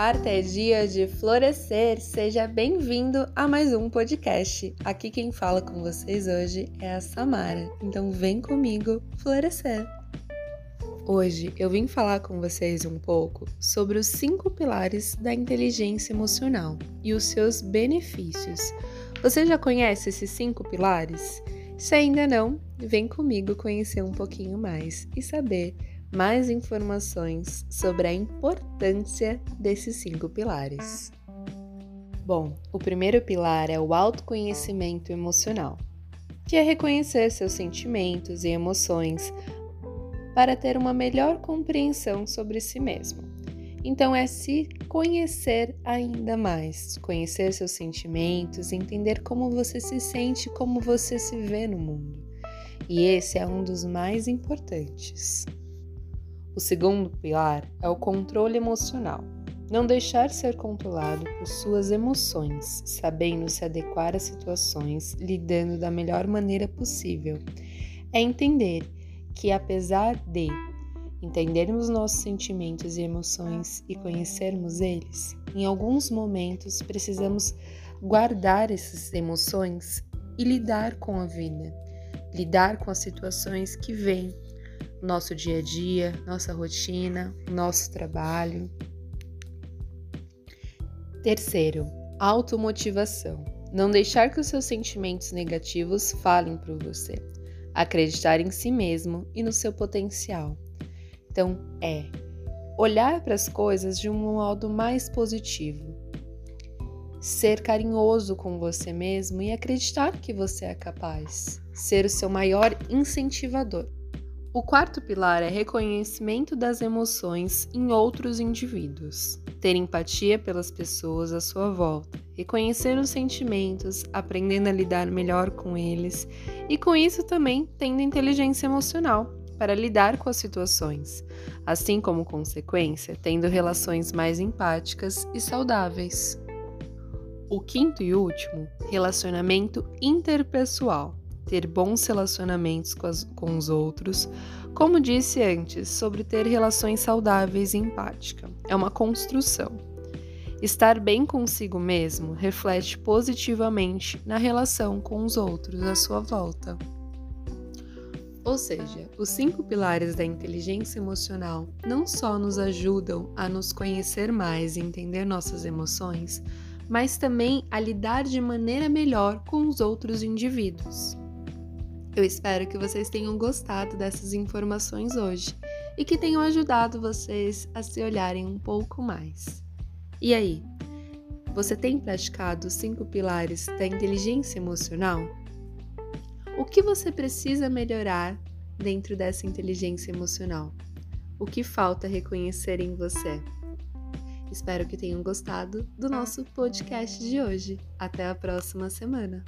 quarta é dia de florescer. Seja bem-vindo a mais um podcast. Aqui quem fala com vocês hoje é a Samara. Então vem comigo florescer. Hoje eu vim falar com vocês um pouco sobre os 5 pilares da inteligência emocional e os seus benefícios. Você já conhece esses 5 pilares? Se ainda não, vem comigo conhecer um pouquinho mais e saber mais informações sobre a importância desses 5 pilares. Bom, o primeiro pilar é o autoconhecimento emocional, que é reconhecer seus sentimentos e emoções para ter uma melhor compreensão sobre si mesmo. Então é se conhecer ainda mais, conhecer seus sentimentos, entender como você se sente, como você se vê no mundo. E esse é um dos mais importantes. O segundo pilar é o controle emocional. Não deixar ser controlado por suas emoções, sabendo se adequar às situações, lidando da melhor maneira possível. É entender que, apesar de entendermos nossos sentimentos e emoções e conhecermos eles, em alguns momentos precisamos guardar essas emoções e lidar com a vida, lidar com as situações que vêm. Nosso dia a dia, nossa rotina, nosso trabalho. Terceiro, automotivação. Não deixar que os seus sentimentos negativos falem por você. Acreditar em si mesmo e no seu potencial. Então, é olhar para as coisas de um modo mais positivo. Ser carinhoso com você mesmo e acreditar que você é capaz. Ser o seu maior incentivador. O quarto pilar é reconhecimento das emoções em outros indivíduos. Ter empatia pelas pessoas à sua volta, reconhecer os sentimentos, aprendendo a lidar melhor com eles e com isso também tendo inteligência emocional para lidar com as situações, assim como consequência, tendo relações mais empáticas e saudáveis. O quinto e último, relacionamento interpessoal. Ter bons relacionamentos com os outros, como disse antes, sobre ter relações saudáveis e empática. É uma construção. Estar bem consigo mesmo reflete positivamente na relação com os outros à sua volta. Ou seja, os 5 pilares da inteligência emocional não só nos ajudam a nos conhecer mais e entender nossas emoções, mas também a lidar de maneira melhor com os outros indivíduos. Eu espero que vocês tenham gostado dessas informações hoje e que tenham ajudado vocês a se olharem um pouco mais. E aí, você tem praticado os 5 pilares da inteligência emocional? O que você precisa melhorar dentro dessa inteligência emocional? O que falta reconhecer em você? Espero que tenham gostado do nosso podcast de hoje. Até a próxima semana!